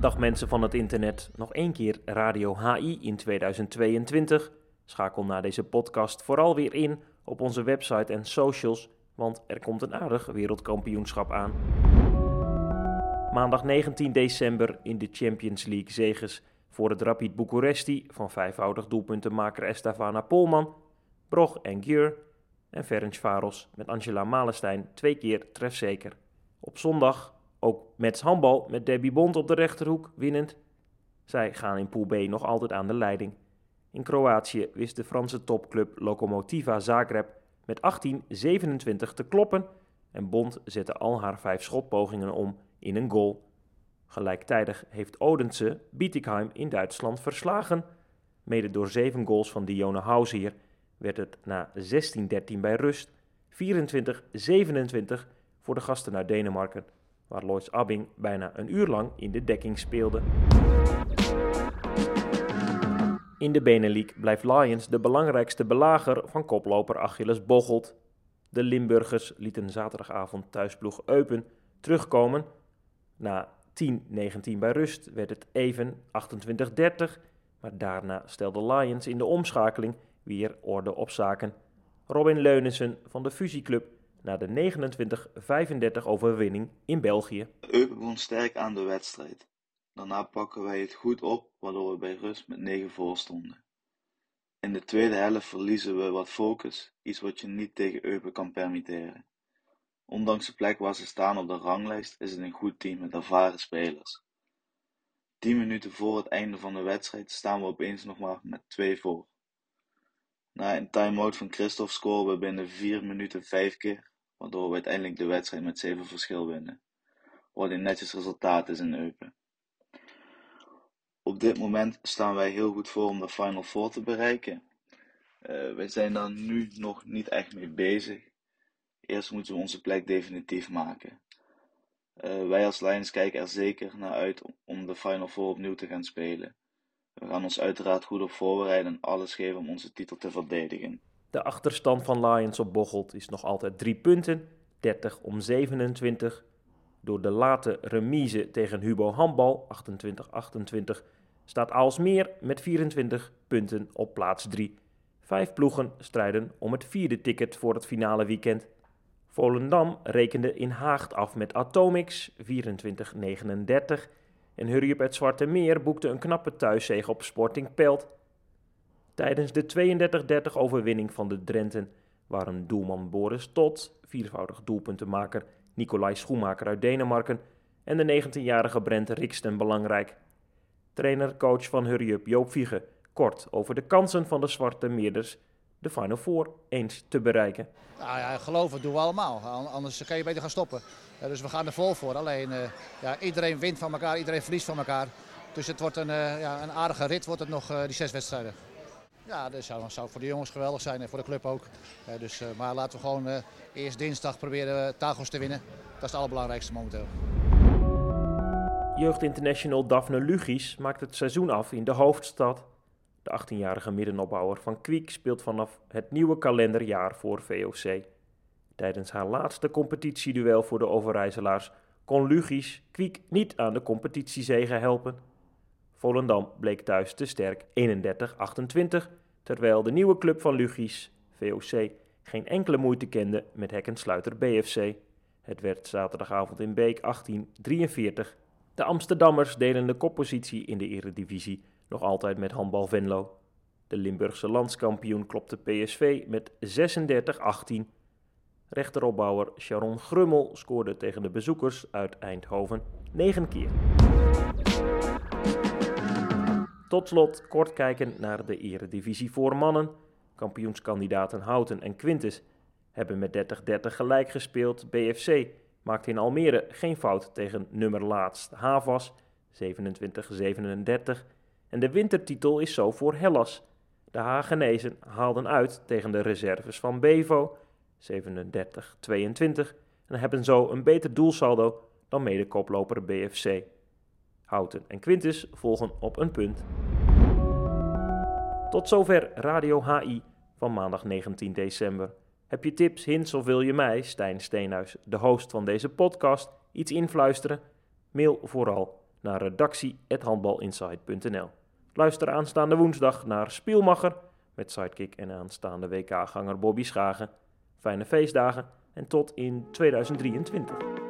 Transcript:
Dag mensen van het internet, nog één keer Radio HI in 2022. Schakel na deze podcast vooral weer in op onze website en socials, want er komt een aardig wereldkampioenschap aan. Maandag 19 december in de Champions League zeges voor het Rapid Bucuresti van vijfvoudig doelpuntenmaker Estavana Polman, Brog en Gjur en Ferenc Faros met Angela Malenstein 2 keer trefzeker. Op zondag ook met handbal met Debbie Bond op de rechterhoek winnend. Zij gaan in pool B nog altijd aan de leiding. In Kroatië wist de Franse topclub Lokomotiva Zagreb met 18-27 te kloppen en Bond zette al haar 5 schotpogingen om in een goal. Gelijktijdig heeft Odense Bietigheim in Duitsland verslagen. Mede door 7 goals van Djona Hauser werd het na 16-13 bij rust 24-27 voor de gasten uit Denemarken, waar Lloyds Abbing bijna een uur lang in de dekking speelde. In de Benelux blijft Lions de belangrijkste belager van koploper Achilles Bochelt. De Limburgers lieten zaterdagavond thuisploeg Eupen terugkomen. Na 10-19 bij rust werd het even 28-30, maar daarna stelde Lions in de omschakeling weer orde op zaken. Robin Leunissen van de fusieclub na de 29-35 overwinning in België. Eupen begon sterk aan de wedstrijd. Daarna pakken wij het goed op, waardoor we bij rust met 9 voor stonden. In de tweede helft verliezen we wat focus, iets wat je niet tegen Eupen kan permitteren. Ondanks de plek waar ze staan op de ranglijst is het een goed team met ervaren spelers. 10 minuten voor het einde van de wedstrijd staan we opeens nog maar met 2 voor. Na een time-out van Christophe scoren we binnen 4 minuten 5 keer, waardoor we uiteindelijk de wedstrijd met 7 verschil winnen. Wat een netjes resultaat is in Eupen. Op dit moment staan wij heel goed voor om de Final Four te bereiken. Wij zijn daar nu nog niet echt mee bezig. Eerst moeten we onze plek definitief maken. Wij als Lions kijken er zeker naar uit om de Final Four opnieuw te gaan spelen. We gaan ons uiteraard goed op voorbereiden en alles geven om onze titel te verdedigen. De achterstand van Lions op Bochelt is nog altijd 3 punten, 30-27. Door de late remise tegen Hugo Handbal, 28-28, staat Zwarte Meer met 24 punten op plaats 3. 5 ploegen strijden om het 4e ticket voor het finale weekend. Volendam rekende in Haag af met Atomics, 24-39. En Hurry-Up uit Zwarte Meer boekte een knappe thuiszege op Sporting Pelt. Tijdens de 32-30 overwinning van de Drenten waren doelman Boris Tot, viervoudig doelpuntenmaker Nikolai Schoenmaker uit Denemarken en de 19-jarige Brent Riksten belangrijk. Trainer-coach van Hurry-Up Joop Fiege kort over de kansen van de Zwarte Meerders de Final Four eens te bereiken. Nou ja, geloof het, doen we allemaal. Anders kan je beter gaan stoppen. Dus we gaan er vol voor. Alleen iedereen wint van elkaar, iedereen verliest van elkaar. Dus het wordt een aardige rit, wordt het nog die 6 wedstrijden. Ja, dat zou voor de jongens geweldig zijn en voor de club ook. Maar laten we gewoon eerst dinsdag proberen Tagos te winnen. Dat is het allerbelangrijkste momenteel. Jeugdinternational Daphne Luchies maakt het seizoen af in de hoofdstad. De 18-jarige middenopbouwer van Kwiek speelt vanaf het nieuwe kalenderjaar voor VOC. Tijdens haar laatste competitieduel voor de Overijsselaars kon Luchies Kwiek niet aan de competitiezege helpen. Volendam bleek thuis te sterk 31-28, terwijl de nieuwe club van Luchies, VOC, geen enkele moeite kende met hekkensluiter BFC. Het werd zaterdagavond in Beek 18-43. De Amsterdammers delen de koppositie in de eredivisie nog altijd met Handbal Venlo. De Limburgse landskampioen klopte PSV met 36-18. Rechteropbouwer Sharon Grummel scoorde tegen de bezoekers uit Eindhoven 9 keer. Tot slot kort kijken naar de eredivisie voor mannen. Kampioenskandidaten Houten en Quintus hebben met 30-30 gelijk gespeeld. BFC maakte in Almere geen fout tegen nummerlaatst Havas, 27-37. En de wintertitel is zo voor Hellas. De Hagenezen haalden uit tegen de reserves van Bevo, 37-22. En hebben zo een beter doelsaldo dan medekoploper BFC. Houten en Quintus volgen op een punt. Tot zover Radio HI van maandag 19 december. Heb je tips, hints of wil je mij, Stijn Steenhuis, de host van deze podcast, iets influisteren? Mail vooral naar redactie@handbalinside.nl. Luister aanstaande woensdag naar Spielmacher met sidekick en aanstaande WK-ganger Bobby Schagen. Fijne feestdagen en tot in 2023.